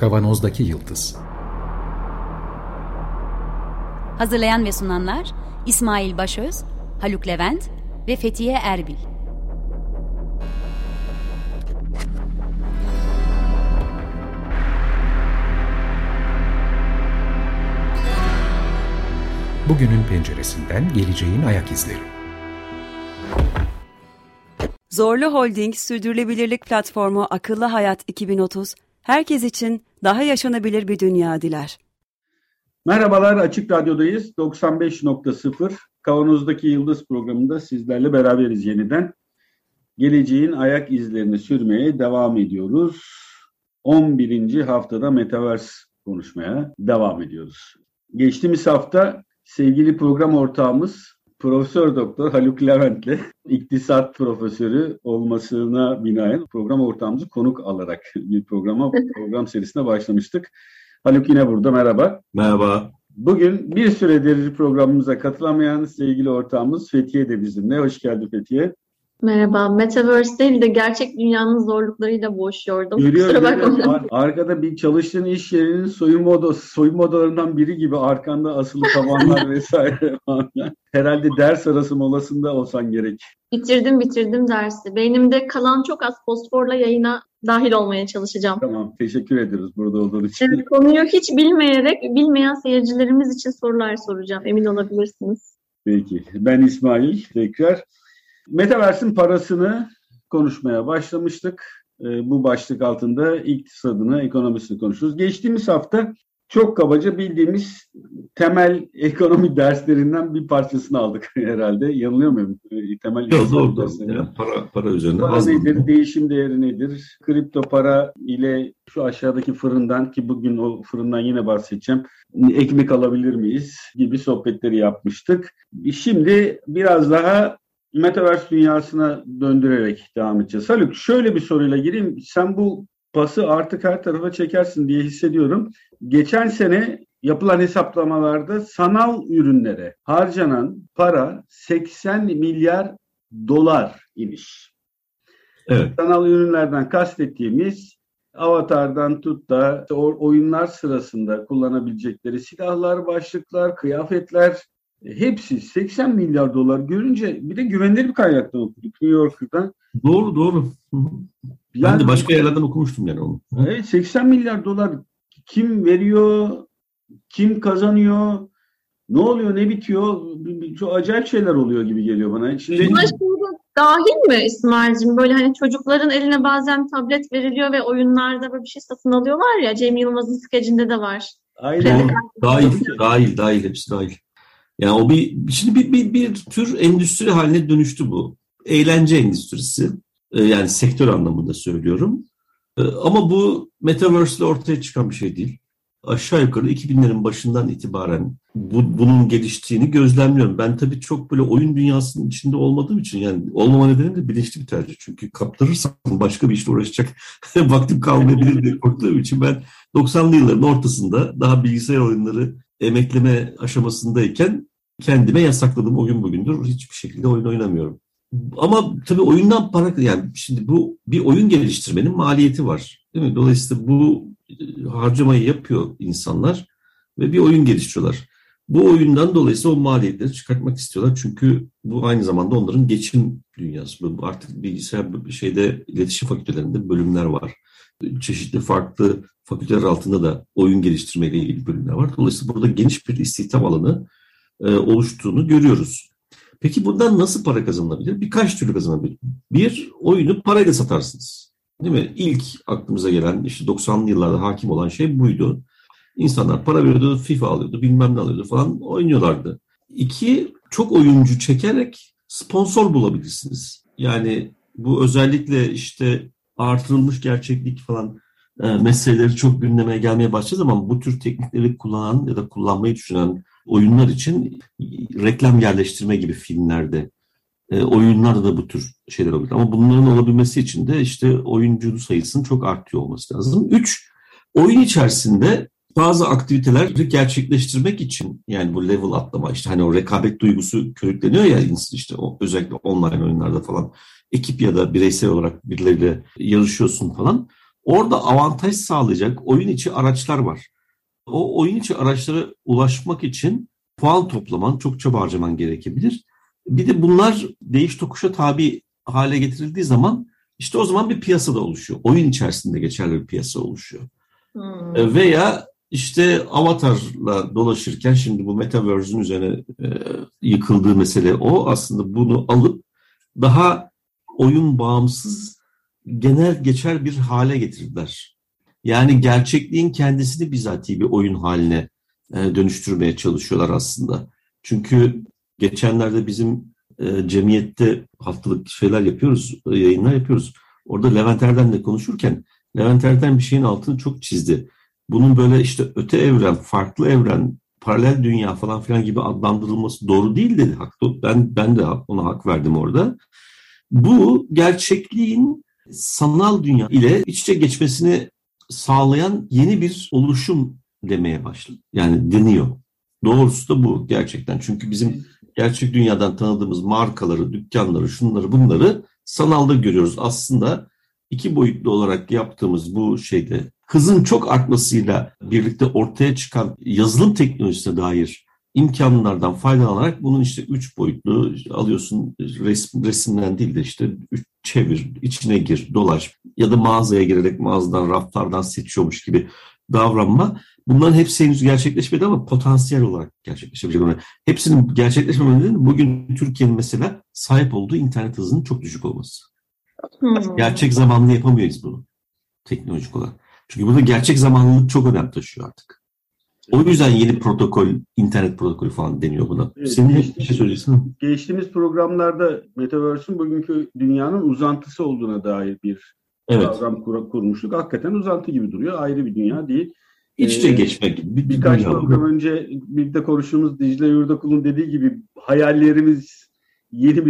Kavanoz'daki Yıldız. Hazırlayan ve sunanlar İsmail Başöz, Haluk Levent ve Fethiye Erbil. Bugünün penceresinden geleceğin ayak izleri. Zorlu Holding Sürdürülebilirlik Platformu Akıllı Hayat 2030, herkes için daha yaşanabilir bir dünya diler. Merhabalar, Açık Radyo'dayız. 95.0 Kavanoz'daki Yıldız programında sizlerle beraberiz yeniden. Geleceğin ayak izlerini sürmeye devam ediyoruz. 11. haftada Metaverse konuşmaya devam ediyoruz. Geçtiğimiz hafta sevgili program ortağımız Profesör Doktor Haluk Levent'le iktisat profesörü olmasına binaen program ortağımızı konuk alarak bir program serisine başlamıştık. Haluk yine burada, merhaba. Merhaba. Bugün bir süredir programımıza katılamayan sevgili ortağımız Fethiye de bizimle. Hoş geldin Fethiye. Merhaba. Metaverse değil de gerçek dünyanın zorluklarıyla boğuşuyordum. Görüyorum. Arkada bir çalıştığın iş yerinin soyunma odalarından biri gibi arkanda asılı tavanlar vesaire. Herhalde ders arası molasında olsan gerek. Bitirdim dersi. Beynimde kalan çok az fosforla yayına dahil olmaya çalışacağım. Tamam, teşekkür ederiz burada olduğun için. Evet, konuyu hiç bilmeyen seyircilerimiz için sorular soracağım. Emin olabilirsiniz. Peki. Ben İsmail. Tekrar. Metaverse'in parasını konuşmaya başlamıştık. Bu başlık altında iktisadını, ekonomisini konuşuruz. Geçtiğimiz hafta çok kabaca bildiğimiz temel ekonomi derslerinden bir parçasını aldık herhalde. Yanılıyor muyum? Para üzerinde. Para nedir? Değişim değeri nedir? Kripto para ile şu aşağıdaki fırından, ki bugün o fırından yine bahsedeceğim, ekmek alabilir miyiz gibi sohbetleri yapmıştık. Şimdi biraz daha Metaverse dünyasına döndürerek devam edeceğiz. Haluk, şöyle bir soruyla gireyim. Sen bu pası artık her tarafa çekersin diye hissediyorum. Geçen sene yapılan hesaplamalarda sanal ürünlere harcanan para 80 milyar dolar imiş. Evet. Sanal ürünlerden kastettiğimiz avatardan tut da oyunlar sırasında kullanabilecekleri silahlar, başlıklar, kıyafetler, hepsi 80 milyar dolar görünce, bir de güvenilir bir kaynaktan okuduk New York'tan. Doğru. Ben de başka yerlerden okumuştum yani onu. Evet, 80 milyar dolar kim veriyor, kim kazanıyor, ne oluyor, ne bitiyor, çok acayip şeyler oluyor gibi geliyor bana. Şimdi dahil mi İsmail'cim? Böyle hani çocukların eline bazen tablet veriliyor ve oyunlarda böyle bir şey satın alıyorlar ya, Cem Yılmaz'ın skecinde de var. Aynen. Dahil, hepsi dahil. Yani o bir tür endüstri haline dönüştü bu. Eğlence endüstrisi. Yani sektör anlamında söylüyorum. Ama bu Metaverse'le ortaya çıkan bir şey değil. Aşağı yukarı 2000'lerin başından itibaren bunun geliştiğini gözlemliyorum. Ben tabii çok böyle oyun dünyasının içinde olmadığım için, yani olmama nedenim de bilinçli bir tercih. Çünkü kaptırırsam başka bir işle uğraşacak vaktim kalmayabilir diye korktuğum için ben 90'lı yılların ortasında daha bilgisayar oyunları emekleme aşamasındayken kendime yasakladım. O gün bugündür hiçbir şekilde oyun oynamıyorum. Ama tabii oyundan para, yani şimdi bu bir oyun geliştirmenin maliyeti var, değil mi? Dolayısıyla bu harcamayı yapıyor insanlar ve bir oyun geliştiriyorlar. Bu oyundan dolayısıyla o maliyetleri çıkartmak istiyorlar. Çünkü bu aynı zamanda onların geçim dünyası. Artık bilgisayar iletişim fakültelerinde bölümler var. Çeşitli farklı fakülteler altında da oyun geliştirmeyle ilgili bölümler var. Dolayısıyla burada geniş bir istihdam alanı oluştuğunu görüyoruz. Peki bundan nasıl para kazanılabilir? Birkaç türlü kazanılabilir. Bir, oyunu parayla satarsınız. Değil mi? İlk aklımıza gelen, işte 90'lı yıllarda hakim olan şey buydu. İnsanlar para veriyordu, FIFA alıyordu, bilmem ne alıyordu falan, oynuyorlardı. İki, çok oyuncu çekerek sponsor bulabilirsiniz. Yani bu özellikle işte artırılmış gerçeklik falan meseleleri çok gündeme gelmeye başladığı zaman bu tür teknikleri kullanan ya da kullanmayı düşünen oyunlar için reklam yerleştirme gibi filmlerde, oyunlarda da bu tür şeyler olabilir. Ama bunların olabilmesi için de işte oyuncu sayısının çok artıyor olması lazım. 3. Oyun içerisinde bazı aktiviteleri gerçekleştirmek için, yani bu level atlama, işte hani o rekabet duygusu körükleniyor ya işte özellikle online oyunlarda falan, ekip ya da bireysel olarak birileriyle yarışıyorsun falan. Orada avantaj sağlayacak oyun içi araçlar var. O oyun içi araçlara ulaşmak için puan toplaman, çok çaba harcaman gerekebilir. Bir de bunlar değiş tokuşa tabi hale getirildiği zaman işte o zaman bir piyasa da oluşuyor. Oyun içerisinde geçerli bir piyasa oluşuyor. Hmm. Veya işte Avatar'la dolaşırken şimdi bu Metaverse'ün üzerine yıkıldığı mesele o. Aslında bunu alıp daha oyun bağımsız, genel geçer bir hale getirdiler. Yani gerçekliğin kendisini bizatihi bir oyun haline dönüştürmeye çalışıyorlar aslında. Çünkü geçenlerde bizim cemiyette haftalık şeyler yapıyoruz, yayınlar yapıyoruz. Orada Levent Erdem'le konuşurken Levent Erdem bir şeyin altını çok çizdi. Bunun böyle işte öte evren, farklı evren, paralel dünya falan filan gibi adlandırılması doğru değil dedi. Haklı. Ben de ona hak verdim orada. Bu gerçekliğin sanal dünya ile iç içe geçmesini sağlayan yeni bir oluşum demeye başladı. Yani deniyor. Doğrusu da bu gerçekten. Çünkü bizim gerçek dünyadan tanıdığımız markaları, dükkanları, şunları bunları sanalda görüyoruz. Aslında iki boyutlu olarak yaptığımız bu şeyde hızın çok artmasıyla birlikte ortaya çıkan yazılım teknolojisine dair imkanlardan faydalanarak bunun işte üç boyutlu alıyorsun, resimden değil de işte çevir, içine gir, dolaş ya da mağazaya girerek mağazadan, raflardan seçiyormuş gibi davranma. Bunların hepsi henüz gerçekleşmedi ama potansiyel olarak gerçekleşebilecek. Yani hepsinin gerçekleşmemeden bugün Türkiye'nin mesela sahip olduğu internet hızının çok düşük olması. Gerçek zamanlı yapamıyoruz bunu teknolojik olarak. Çünkü burada gerçek zamanlılık çok önem taşıyor artık. O yüzden yeni protokol, internet protokolü falan deniyor buna. Evet, senin bir şey söyleyeceksin. Geçtiğimiz programlarda Metaverse'ün bugünkü dünyanın uzantısı olduğuna dair bir program kurmuştuk. Hakikaten uzantı gibi duruyor. Ayrı bir dünya değil. İç içe geçmek gibi bir birkaç program önce birlikte konuştuğumuz Dicle Yurdakul'un dediği gibi hayallerimiz yeni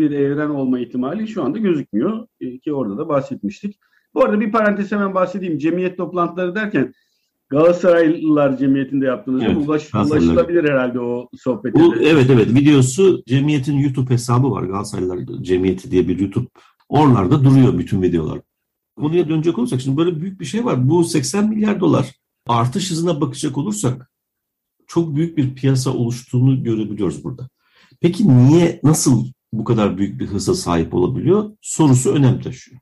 bir evren olma ihtimali şu anda gözükmüyor ki orada da bahsetmiştik. Bu arada bir parantez hemen bahsedeyim. Cemiyet toplantıları derken Galatasaraylılar Cemiyeti'nde yaptığınız ulaşılabilir herhalde o sohbete. Evet videosu Cemiyet'in YouTube hesabı var. Galatasaraylılar Cemiyeti diye bir YouTube. Oralarda duruyor bütün videolar. Konuya dönecek olursak şimdi böyle büyük bir şey var. Bu 80 milyar dolar artış hızına bakacak olursak çok büyük bir piyasa oluştuğunu görebiliyoruz burada. Peki niye, nasıl bu kadar büyük bir hıza sahip olabiliyor sorusu önem taşıyor.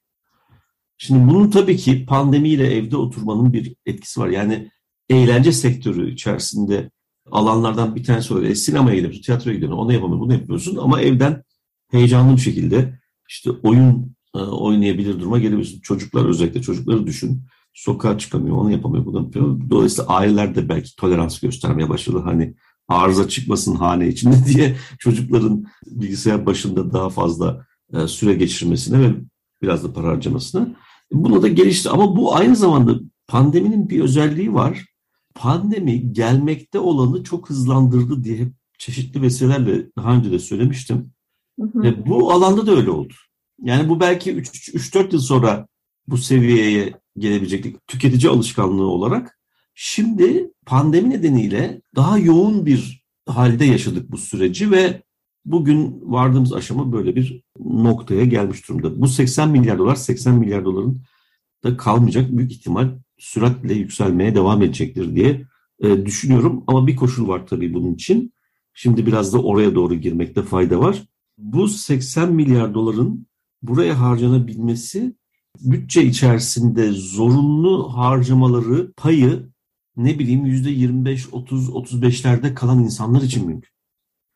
Şimdi bunun tabii ki pandemiyle evde oturmanın bir etkisi var. Yani eğlence sektörü içerisinde alanlardan bir tanesi olarak sinemaya gidiyorsun, tiyatroya gidiyorsun, onu yapamıyorsun, bunu yapıyorsun ama evden heyecanlı bir şekilde işte oyun oynayabilir duruma gelebiliyorsun. Çocuklar, özellikle çocukları düşün. Sokağa çıkamıyor, onu yapamıyor, bunu yapamıyor. Dolayısıyla aileler de belki tolerans göstermeye başladı. Hani arıza çıkmasın hane içinde diye çocukların bilgisayar başında daha fazla süre geçirmesine ve biraz da para harcamasına. Buna da gelişti ama bu aynı zamanda pandeminin bir özelliği var. Pandemi gelmekte olanı çok hızlandırdı diye hep çeşitli vesilelerle daha önce de söylemiştim. Hı hı. Ve bu alanda da öyle oldu. Yani bu belki 3-4 yıl sonra bu seviyeye gelebilecektik tüketici alışkanlığı olarak. Şimdi pandemi nedeniyle daha yoğun bir halde yaşadık bu süreci ve bugün vardığımız aşama böyle bir noktaya gelmiş durumda. Bu 80 milyar dolar, 80 milyar doların da kalmayacak, büyük ihtimal süratle yükselmeye devam edecektir diye düşünüyorum. Ama bir koşul var tabii bunun için. Şimdi biraz da oraya doğru girmekte fayda var. Bu 80 milyar doların buraya harcanabilmesi, bütçe içerisinde zorunlu harcamaları payı ne bileyim %25, 30, 35'lerde kalan insanlar için mümkün.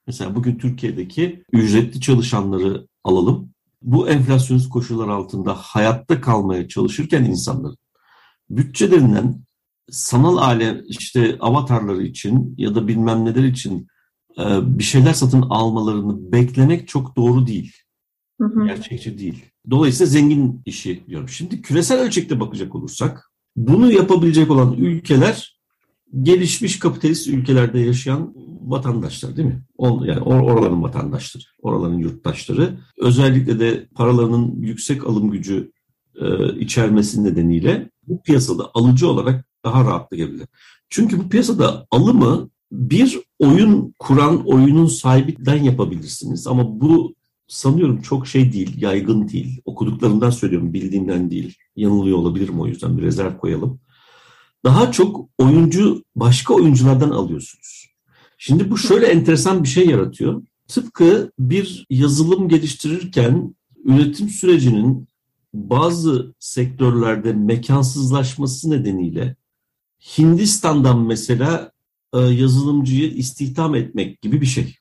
Mesela bugün Türkiye'deki ücretli çalışanları alalım. Bu enflasyonist koşullar altında hayatta kalmaya çalışırken insanların bütçelerinden sanal alem, işte avatarları için ya da bilmem neler için bir şeyler satın almalarını beklemek çok doğru değil. Hı hı. Gerçekçi değil. Dolayısıyla zengin işi diyorum. Şimdi küresel ölçekte bakacak olursak bunu yapabilecek olan ülkeler gelişmiş kapitalist ülkelerde yaşayan vatandaşlar değil mi? Yani oraların vatandaşları, oraların yurttaşları. Özellikle de paralarının yüksek alım gücü içermesi nedeniyle bu piyasada alıcı olarak daha rahatlayabilir. Çünkü bu piyasada alımı bir oyun kuran oyunun sahibinden yapabilirsiniz. Ama bu sanıyorum çok şey değil, yaygın değil. Okuduklarından söylüyorum, bildiğimden değil. Yanılıyor olabilirim, o yüzden bir rezerv koyalım. Daha çok oyuncu, başka oyunculardan alıyorsunuz. Şimdi bu şöyle enteresan bir şey yaratıyor. Tıpkı bir yazılım geliştirirken üretim sürecinin bazı sektörlerde mekansızlaşması nedeniyle Hindistan'dan mesela yazılımcıyı istihdam etmek gibi bir şey.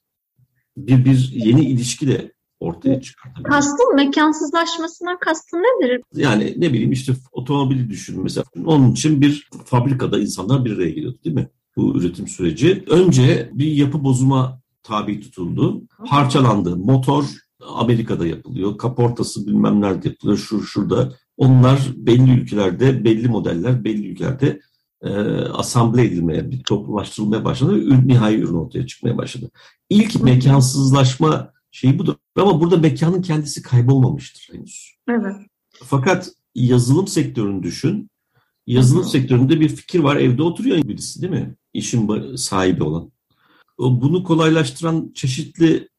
Bir yeni ilişki de ortaya çıkartıyor. Kastın mekansızlaşmasından kastın nedir? Yani ne bileyim işte otomobili düşün mesela. Onun için bir fabrikada insanlar bir araya geliyordu değil mi? Bu üretim süreci. Önce bir yapı bozuma tabi tutuldu. Parçalandı. Motor Amerika'da yapılıyor. Kaportası bilmem nerede yapılıyor. Şurada. Onlar belli ülkelerde, belli modeller belli ülkelerde asamble edilmeye, bir toplulaştırılmaya başladı ve nihai ürün ortaya çıkmaya başladı. İlk mekansızlaşma şeyi budur. Ama burada mekanın kendisi kaybolmamıştır henüz. Evet. Fakat yazılım sektörünü düşün. Yazılım sektöründe bir fikir var. Evde oturuyor birisi değil mi? İşin sahibi olan. Bunu kolaylaştıran çeşitli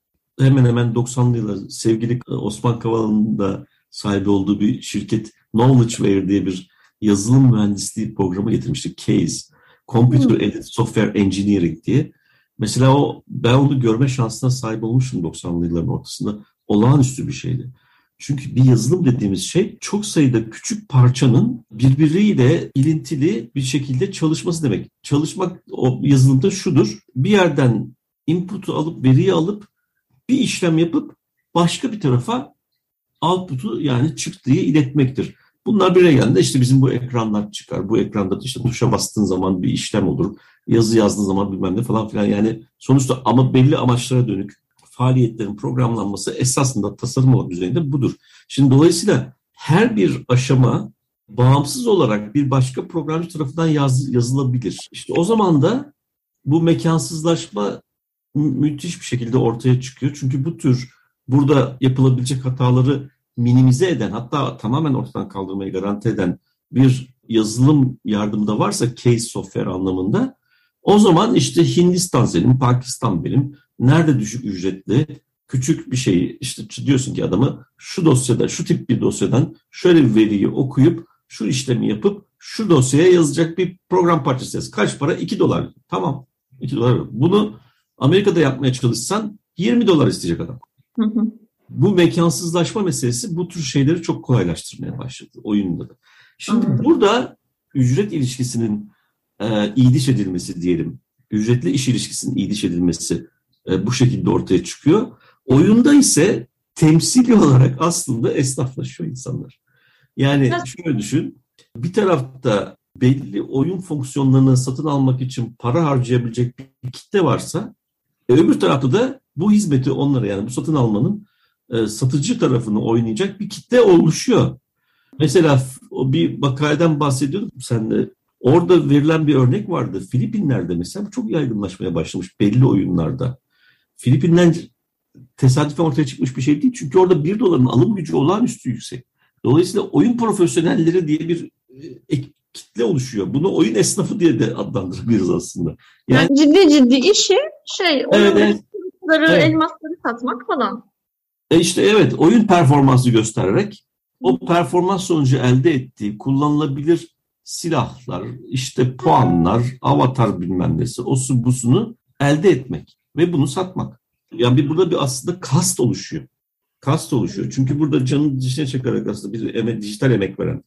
hemen hemen 90'lı yıllar sevgili Osman Kavala'nın da sahibi olduğu bir şirket Knowledgeware diye bir yazılım mühendisliği programı getirmiştik. CASE, Computer Aided Software Engineering diye. Mesela ben onu görme şansına sahip olmuştum 90'lı yılların ortasında. Olağanüstü bir şeydi. Çünkü bir yazılım dediğimiz şey çok sayıda küçük parçanın birbiriyle ilintili bir şekilde çalışması demek. Çalışmak o yazılımda şudur. Bir yerden input'u alıp, veriyi alıp bir işlem yapıp başka bir tarafa output'u yani çıktığı iletmektir. Bunlar bir araya geldiğinde işte bizim bu ekranlar çıkar. Bu ekranda işte tuşa bastığın zaman bir işlem olur. Yazı yazdığın zaman bilmem ne falan filan. Yani sonuçta ama belli amaçlara dönük faaliyetlerin programlanması esasında tasarım düzeyinde budur. Şimdi dolayısıyla her bir aşama bağımsız olarak bir başka programcı tarafından yazılabilir. İşte o zaman da bu mekansızlaşma müthiş bir şekilde ortaya çıkıyor. Çünkü bu tür burada yapılabilecek hataları minimize eden, hatta tamamen ortadan kaldırmayı garanti eden bir yazılım yardımı da varsa case software anlamında, o zaman işte Hindistan senin, Pakistan benim, nerede düşük ücretli küçük bir şeyi işte diyorsun ki adamı şu dosyada, şu tip bir dosyadan şöyle bir veriyi okuyup şu işlemi yapıp şu dosyaya yazacak bir program parçası yaz. Kaç para? $2. Tamam. $2. Bunu Amerika'da yapmaya çalışsan $20 isteyecek adam. Bu mekansızlaşma meselesi bu tür şeyleri çok kolaylaştırmaya başladı oyunda da. Şimdi burada ücret ilişkisinin iyiliş edilmesi diyelim. Ücretli iş ilişkisinin iyiliş edilmesi bu şekilde ortaya çıkıyor. Oyunda ise temsili olarak aslında esnaflaşıyor insanlar. Yani şöyle düşün. Bir tarafta belli oyun fonksiyonlarını satın almak için para harcayabilecek bir kitle varsa öbür tarafta da bu hizmeti onlara yani bu satın almanın satıcı tarafını oynayacak bir kitle oluşuyor. Mesela bir makaleden bahsediyorduk senle. Orada verilen bir örnek vardı. Filipinler'de mesela çok yaygınlaşmaya başlamış belli oyunlarda. Filipinler tesadüfen ortaya çıkmış bir şey değil. Çünkü orada $1'ın alım gücü olağanüstü yüksek. Dolayısıyla oyun profesyonelleri diye bir kitle oluşuyor. Bunu oyun esnafı diye de adlandırabiliriz aslında. Yani ciddi işi elmasları satmak falan. İşte evet, oyun performansı göstererek o performans sonucu elde ettiği kullanılabilir silahlar, işte puanlar, avatar bilmem nesi, osu busunu elde etmek ve bunu satmak. Yani burada bir aslında kast oluşuyor. Kast oluşuyor. Çünkü burada canını dişine çekerek aslında bir dijital emek veren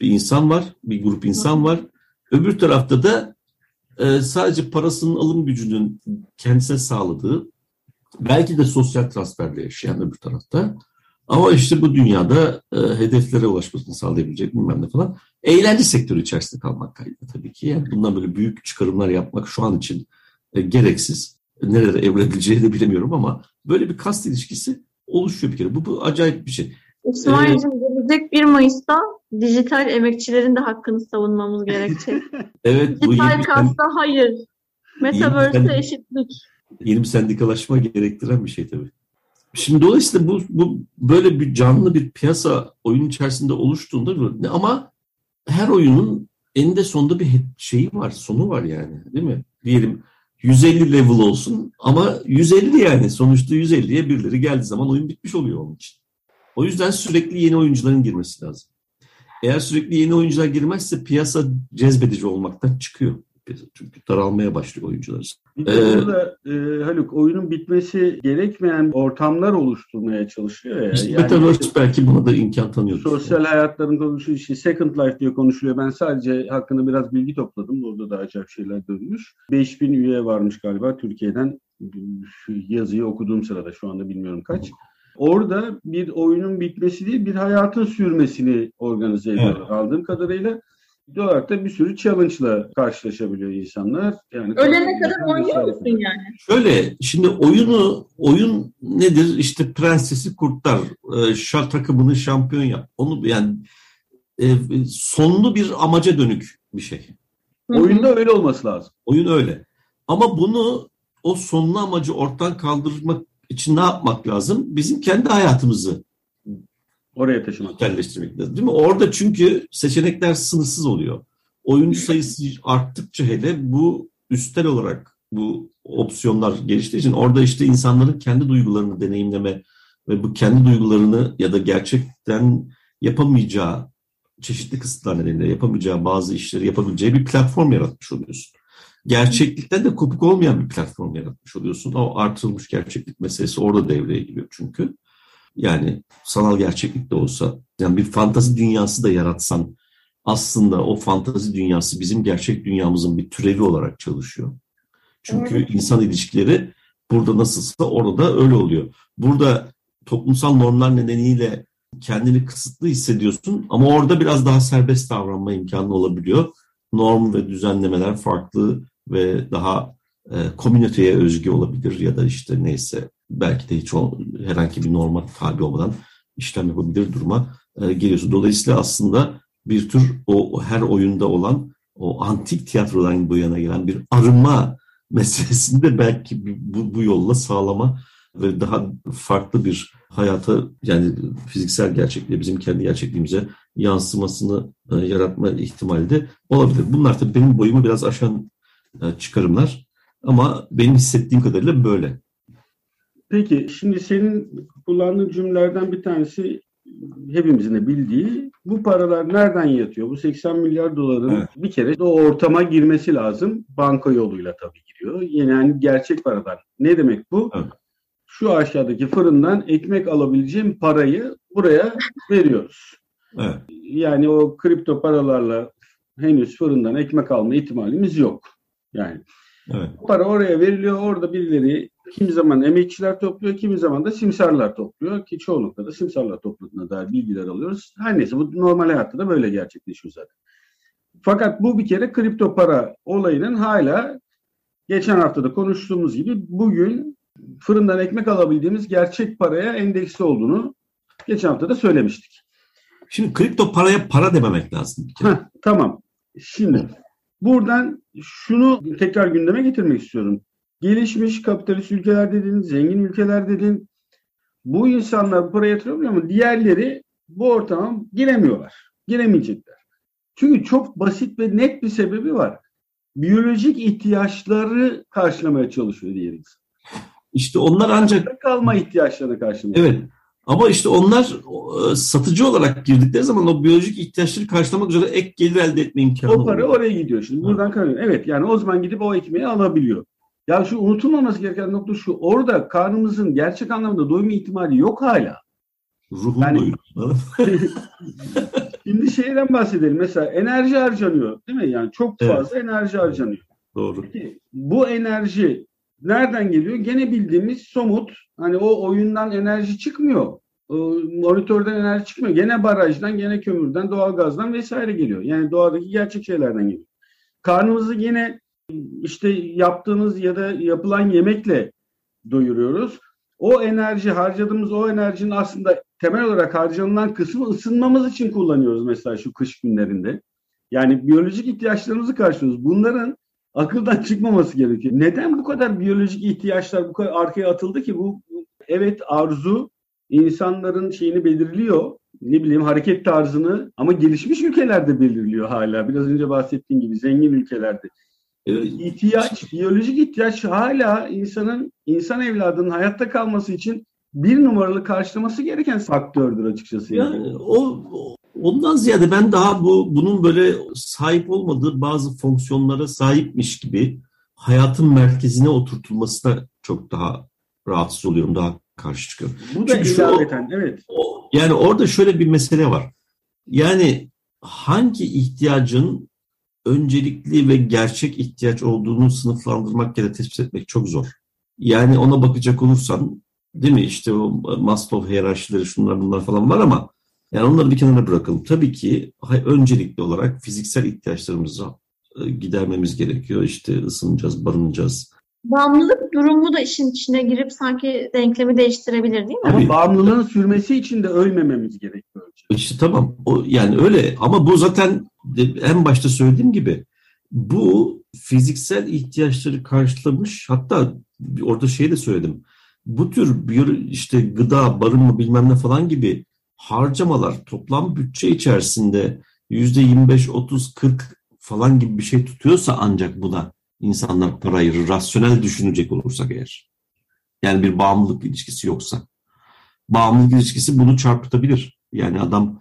bir insan var, bir grup insan var. Öbür tarafta da sadece parasının alım gücünün kendisine sağladığı, belki de sosyal transferle yaşayan öbür tarafta. Ama işte bu dünyada hedeflere ulaşmasını sağlayabilecek bilmem ne falan. Eğlence sektörü içerisinde kalmak kaygı tabii ki. Yani bundan böyle büyük çıkarımlar yapmak şu an için gereksiz. Nerelere evrileceğini de bilemiyorum ama böyle bir kast ilişkisi oluşuyor bir kere. Bu acayip bir şey. İsmail'cim gelecek 1 Mayıs'ta dijital emekçilerin de hakkını savunmamız gerekecek. Evet, dijital kasta hayır. Metaverse'e eşitlik. Yeni bir sendikalaşma gerektiren bir şey tabii. Şimdi dolayısıyla bu böyle bir canlı bir piyasa oyun içerisinde oluştuğunda ama her oyunun eninde sonunda bir sonu var yani değil mi? Diyelim 150 level olsun ama 150 yani. Sonuçta 150'ye birileri geldiği zaman oyun bitmiş oluyor onun için. O yüzden sürekli yeni oyuncuların girmesi lazım. Eğer sürekli yeni oyuncular girmezse piyasa cezbedici olmaktan çıkıyor. Çünkü daralmaya başlıyor oyuncular. Bir de burada Haluk oyunun bitmesi gerekmeyen ortamlar oluşturmaya çalışıyor. Ya. İşte yani Metaverse işte, belki buna da imkan tanıyor. Sosyal hayatların konuşuyor. İşte Second Life diye konuşuluyor. Ben sadece hakkında biraz bilgi topladım. Orada da acayip şeyler dönmüş. 5000 üye varmış galiba Türkiye'den. Yazıyı okuduğum sırada şu anda bilmiyorum kaç. Orada bir oyunun bitmesi değil, bir hayatın sürmesini organize ediyorlar. Evet. Aldığım kadarıyla diyorlar da bir sürü challenge'la karşılaşabiliyor insanlar. Yani ölene kadar oynuyor musun yani? Şöyle, şimdi oyun nedir? İşte prensesi kurtar, takımını şampiyon yap. Onu yani sonlu bir amaca dönük bir şey. Hı-hı. Oyunda öyle olması lazım. Oyun öyle. Ama bunu o sonlu amacı ortadan kaldırmak için ne yapmak lazım? Bizim kendi hayatımızı oraya taşımak, yerleştirmek lazım. Değil mi? Orada çünkü seçenekler sınırsız oluyor. Oyuncu sayısı arttıkça hele bu üstel olarak bu opsiyonlar geliştiği için orada işte insanların kendi duygularını deneyimleme ve bu kendi duygularını ya da gerçekten yapamayacağı çeşitli kısıtlar nedeniyle yapamayacağı bazı işleri yapabileceği bir platform yaratmış oluyorsun. Gerçeklikten de kopuk olmayan bir platform yaratmış oluyorsun. O artırılmış gerçeklik meselesi orada devreye giriyor çünkü. Yani sanal gerçeklik de olsa, yani bir fantazi dünyası da yaratsan aslında o fantazi dünyası bizim gerçek dünyamızın bir türevi olarak çalışıyor. Çünkü evet, insan ilişkileri burada nasılsa orada da öyle oluyor. Burada toplumsal normlar nedeniyle kendini kısıtlı hissediyorsun ama orada biraz daha serbest davranma imkanı olabiliyor. Norm ve düzenlemeler farklı ve daha komüniteye özgü olabilir ya da işte neyse belki de hiç herhangi bir norma tabi olmadan işlem yapabilir duruma geliyorsun. Dolayısıyla aslında bir tür o her oyunda olan o antik tiyatrodan bu yana gelen bir arınma meselesini de belki bu yolla sağlama ve daha farklı bir hayata yani fiziksel gerçekliğe bizim kendi gerçekliğimize yansımasını yaratma ihtimali de olabilir. Bunlar tabii benim boyumu biraz aşan çıkarımlar ama benim hissettiğim kadarıyla böyle. Peki şimdi senin kullandığın cümlelerden bir tanesi hepimizin de bildiği bu paralar nereden yatıyor? Bu 80 milyar doların evet, bir kere de o ortama girmesi lazım. Banka yoluyla tabii giriyor. Yani gerçek paradan. Ne demek bu? Evet. Şu aşağıdaki fırından ekmek alabileceğim parayı buraya veriyoruz. Evet. Yani o kripto paralarla henüz fırından ekmek alma ihtimalimiz yok. Yani evet, o para oraya veriliyor. Orada birileri kimi zaman emekçiler topluyor, kimi zaman da simsarlar topluyor ki çoğunlukla da simsarlar topladığına dair bilgiler alıyoruz. Her neyse bu normal hayatta da böyle gerçekleşiyor zaten. Fakat bu bir kere kripto para olayının hala geçen hafta da konuştuğumuz gibi bugün fırından ekmek alabildiğimiz gerçek paraya endeksli olduğunu geçen hafta da söylemiştik. Şimdi kripto paraya para dememek lazım. Tamam. Şimdi buradan şunu tekrar gündeme getirmek istiyorum. Gelişmiş kapitalist ülkeler dedin, zengin ülkeler dedin. Bu insanlar buraya yatırabiliyor ama diğerleri bu ortama giremiyorlar. Giremeyecekler. Çünkü çok basit ve net bir sebebi var. Biyolojik ihtiyaçları karşılamaya çalışıyor diğerimiz. İşte onlar ancak kalma ihtiyaçlarını karşılıyor. Evet. Ama işte onlar satıcı olarak girdikleri zaman o biyolojik ihtiyaçları karşılamak üzere ek gelir elde etme imkanı oluyor. O para oraya gidiyor şimdi. Buradan kalıyor. Evet yani o zaman gidip o ekmeği alabiliyor. Ya şu unutulmaması gereken nokta şu. Orada karnımızın gerçek anlamda doyma ihtimali yok hala. Ruhum yani, doyuyor. Şimdi şeyden bahsedelim. Mesela enerji harcanıyor değil mi? Yani çok fazla enerji harcanıyor. Doğru. Peki, bu enerji nereden geliyor? Gene bildiğimiz somut. Hani o oyundan enerji çıkmıyor. Monitörden enerji çıkmıyor. Gene barajdan, gene kömürden, doğalgazdan vesaire geliyor. Yani doğadaki gerçek şeylerden geliyor. Karnımızı gene İşte yaptığımız ya da yapılan yemekle doyuruyoruz. O enerji, harcadığımız o enerjinin aslında temel olarak harcanılan kısmı ısınmamız için kullanıyoruz mesela şu kış günlerinde. Yani biyolojik ihtiyaçlarımızı karşılıyoruz. Bunların akıldan çıkmaması gerekiyor. Neden bu kadar biyolojik ihtiyaçlar bu kadar arkaya atıldı ki? Bu evet arzu insanların şeyini belirliyor. Ne bileyim hareket tarzını ama gelişmiş ülkelerde belirliyor hala. Biraz önce bahsettiğim gibi zengin ülkelerde. İhtiyaç, biyolojik ihtiyaç hala insan evladının hayatta kalması için bir numaralı karşılaması gereken faktördür açıkçası. Yani ondan ziyade ben daha bunun böyle sahip olmadığı bazı fonksiyonlara sahipmiş gibi hayatın merkezine oturtulmasına çok daha rahatsız oluyorum, daha karşı çıkıyorum. Bu da ilaveten, evet. Yani orada şöyle bir mesele var. Yani hangi ihtiyacın öncelikli ve gerçek ihtiyaç olduğunu sınıflandırmak ya da tespit etmek çok zor. Yani ona bakacak olursan, değil mi, işte o Maslow hiyerarşileri, şunlar bunlar falan var ama yani onları bir kenara bırakalım. Tabii ki öncelikli olarak fiziksel ihtiyaçlarımızı gidermemiz gerekiyor. İşte ısınacağız, barınacağız. Bağımlılık durumu da işin içine girip sanki denklemi değiştirebilir, değil mi? Ama bağımlılığın sürmesi için de ölmememiz gerekiyor. İşte tamam. O, yani öyle ama bu zaten en başta söylediğim gibi bu fiziksel ihtiyaçları karşılamış, hatta orada şeyi de söyledim. Bu tür işte gıda, barınma bilmem ne falan gibi harcamalar toplam bütçe içerisinde %25-30-40 falan gibi bir şey tutuyorsa ancak buna insanlar para ayırır, rasyonel düşünecek olursak eğer. Yani bir bağımlılık ilişkisi yoksa. Bağımlılık ilişkisi bunu çarpıtabilir. Yani adam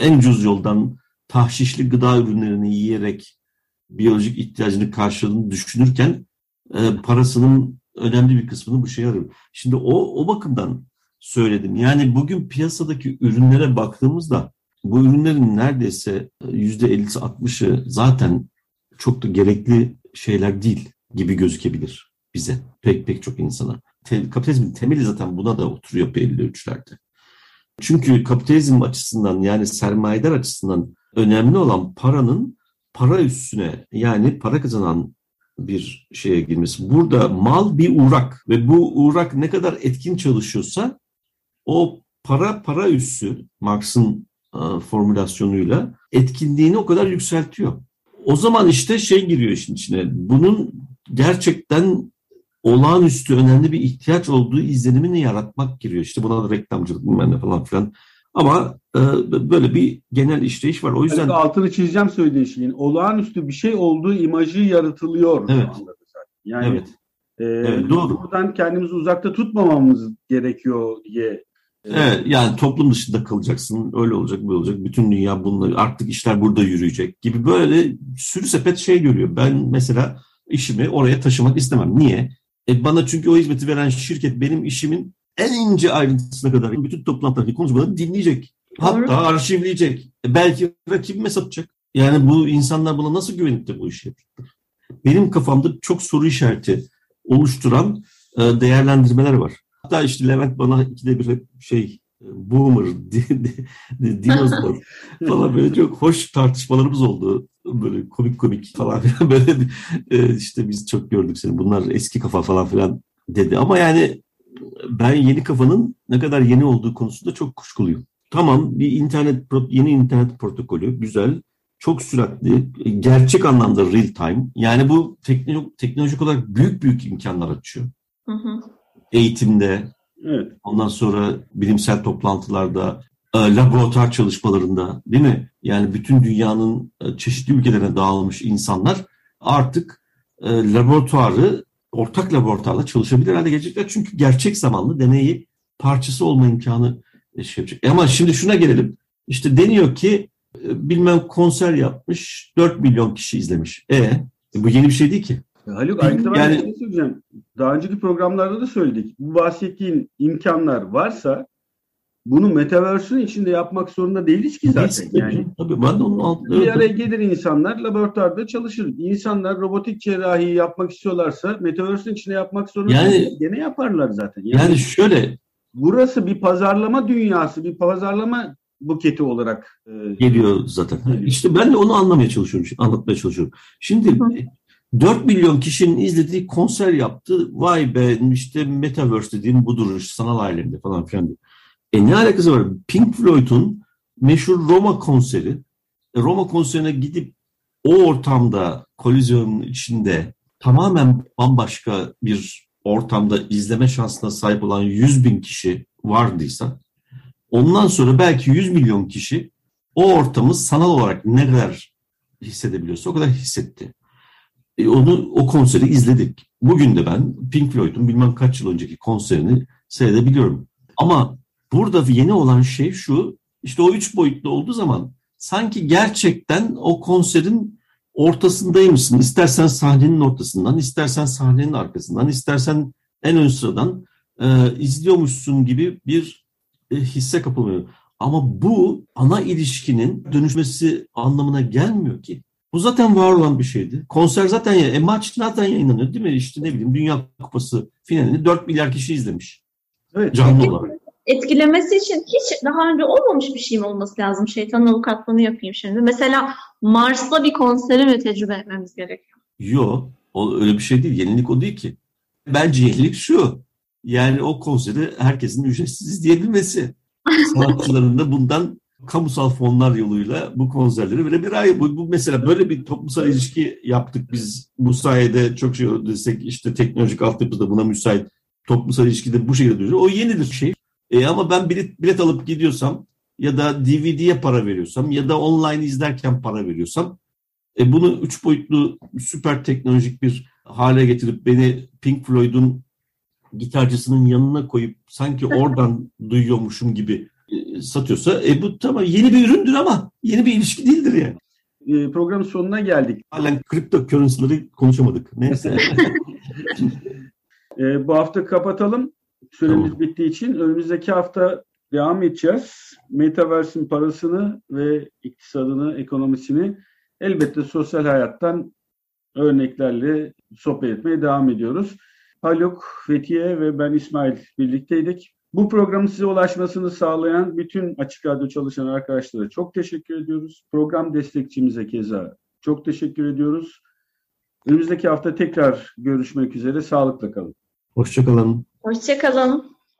en ucuz yoldan tahşişli gıda ürünlerini yiyerek biyolojik ihtiyacını karşıladığını düşünürken parasının önemli bir kısmını bu şeye ayırır. Şimdi o bakımdan söyledim. Yani bugün piyasadaki ürünlere baktığımızda bu ürünlerin neredeyse %50'si 60'ı zaten çok da gerekli şeyler değil gibi gözükebilir bize, pek çok insana. Kapitalizmin temeli zaten buna da oturuyor belli ölçülerde. Çünkü kapitalizm açısından, yani sermayedar açısından önemli olan paranın para üstüne, yani para kazanan bir şeye girmesi. Burada mal bir uğrak ve bu uğrak ne kadar etkin çalışıyorsa o para üssü, Marx'ın formülasyonuyla etkinliğini o kadar yükseltiyor. O zaman işte şey giriyor işin içine. Bunun gerçekten olağanüstü önemli bir ihtiyaç olduğu izlenimini yaratmak giriyor. İşte buna da reklamcılık bilmem ne falan filan. Ama böyle bir genel işleyiş var. O yüzden evet, altını çizeceğim söylediğin şeyin. Olağanüstü bir şey olduğu imajı yaratılıyor. Evet. Yani evet. Evet, doğru. Buradan kendimizi uzakta tutmamamız gerekiyor diye. Evet, yani toplum dışında kalacaksın, öyle olacak, böyle olacak, bütün dünya bununla, artık işler burada yürüyecek gibi böyle sürü sepet şey görüyor. Ben mesela işimi oraya taşımak istemem. Niye? Bana çünkü o hizmeti veren şirket benim işimin en ince ayrıntısına kadar bütün toplantıdaki konuşmaları dinleyecek. Hatta arşivleyecek. Belki rakibime satacak. Yani bu insanlar buna nasıl güvenip de bu işi yapacaklar? Benim kafamda çok soru işareti oluşturan değerlendirmeler var. Hatta işte Levent bana ikide bir şey boomer, dinozor falan böyle çok hoş tartışmalarımız oldu. Böyle komik falan filan böyle işte biz çok gördük seni, bunlar eski kafa falan filan dedi. Ama yani ben yeni kafanın ne kadar yeni olduğu konusunda çok kuşkuluyum. Tamam, bir yeni internet protokolü güzel, çok süratli, gerçek anlamda real time. Yani bu teknolojik olarak büyük imkanlar açıyor. Hı hı. Eğitimde, evet. Ondan sonra bilimsel toplantılarda, laboratuvar çalışmalarında, değil mi? Yani bütün dünyanın çeşitli ülkelerine dağılmış insanlar artık ortak laboratuvarda çalışabilir hale gelecekler. Çünkü gerçek zamanlı deneyi parçası olma imkanı şey yapacak. Ama şimdi şuna gelelim. İşte deniyor ki bilmem konser yapmış, 4 milyon kişi izlemiş. Bu yeni bir şey değil ki. Haluk, aynı şey söyleyeceğim. Daha önceki programlarda da söyledik. Bu bahsettiğin imkanlar varsa bunu Metaverse'ün içinde yapmak zorunda değiliz ki zaten. Yani. Tabii, ben de onun altında. Bir araya gelir insanlar, laboratuvarda çalışır. İnsanlar robotik cerrahiyi yapmak istiyorlarsa Metaverse'ün içinde yapmak zorunda değil. Gene yaparlar zaten. Yani şöyle. Burası bir pazarlama dünyası, bir pazarlama buketi olarak geliyor zaten. Geliyor. İşte ben de onu anlatmaya çalışıyorum. Şimdi 4 milyon kişinin izlediği konser yaptı. Vay be, işte Metaverse dediğim budur, sanal alemde falan filan. Ne alakası var? Pink Floyd'un meşhur Roma konseri. Roma konserine gidip o ortamda, kolizyonun içinde tamamen bambaşka bir ortamda izleme şansına sahip olan 100 bin kişi vardıysa, ondan sonra belki 100 milyon kişi o ortamı sanal olarak ne kadar hissedebiliyorsa o kadar hissetti. O konseri izledik. Bugün de ben Pink Floyd'un bilmem kaç yıl önceki konserini seyredebiliyorum. Ama burada yeni olan şey şu, işte o üç boyutlu olduğu zaman sanki gerçekten o konserin ortasındaymışsın. İstersen sahnenin ortasından, istersen sahnenin arkasından, istersen en ön sıradan izliyormuşsun gibi bir hisse kapılıyor. Ama bu ana ilişkinin dönüşmesi anlamına gelmiyor ki. Bu zaten var olan bir şeydi. Konser zaten, maç zaten yayınlanıyor değil mi? İşte ne bileyim, Dünya Kupası finalini 4 milyar kişi izlemiş. Evet, canlı olarak. Etkilemesi için hiç daha önce olmamış bir şeyim olması lazım. Şeytanın avukatlığını yapayım şimdi. Mesela Mars'ta bir konseri mi tecrübe etmemiz gerekiyor? Yok, öyle bir şey değil. Yenilik o değil ki. Bence yenilik şu. Yani o konseri herkesin ücretsiz izleyebilmesi. Sanatçıların da bundan kamusal fonlar yoluyla bu konserleri verebilir. Bu mesela böyle bir toplumsal ilişki yaptık biz. Bu sayede çok şey desek, işte teknolojik altyapı da buna müsait. Toplumsal ilişkide bu şekilde duruyor. O yenidir şey. Ama ben bilet alıp gidiyorsam ya da DVD'ye para veriyorsam ya da online izlerken para veriyorsam bunu üç boyutlu süper teknolojik bir hale getirip beni Pink Floyd'un gitarcısının yanına koyup sanki oradan duyuyormuşum gibi satıyorsa bu tamam, yeni bir üründür ama yeni bir ilişki değildir yani. Programın sonuna geldik. Halen kripto currency'leri konuşamadık. Neyse. Bu hafta kapatalım. Süremiz bittiği için önümüzdeki hafta devam edeceğiz. Metaverse'in parasını ve iktisadını, ekonomisini elbette sosyal hayattan örneklerle sohbet etmeye devam ediyoruz. Haluk, Fethiye ve ben İsmail birlikteydik. Bu programın size ulaşmasını sağlayan bütün Açık Radyo çalışan arkadaşlara çok teşekkür ediyoruz. Program destekçimize keza çok teşekkür ediyoruz. Önümüzdeki hafta tekrar görüşmek üzere. Sağlıkla kalın. Hoşça kalın. Hoşça kalın.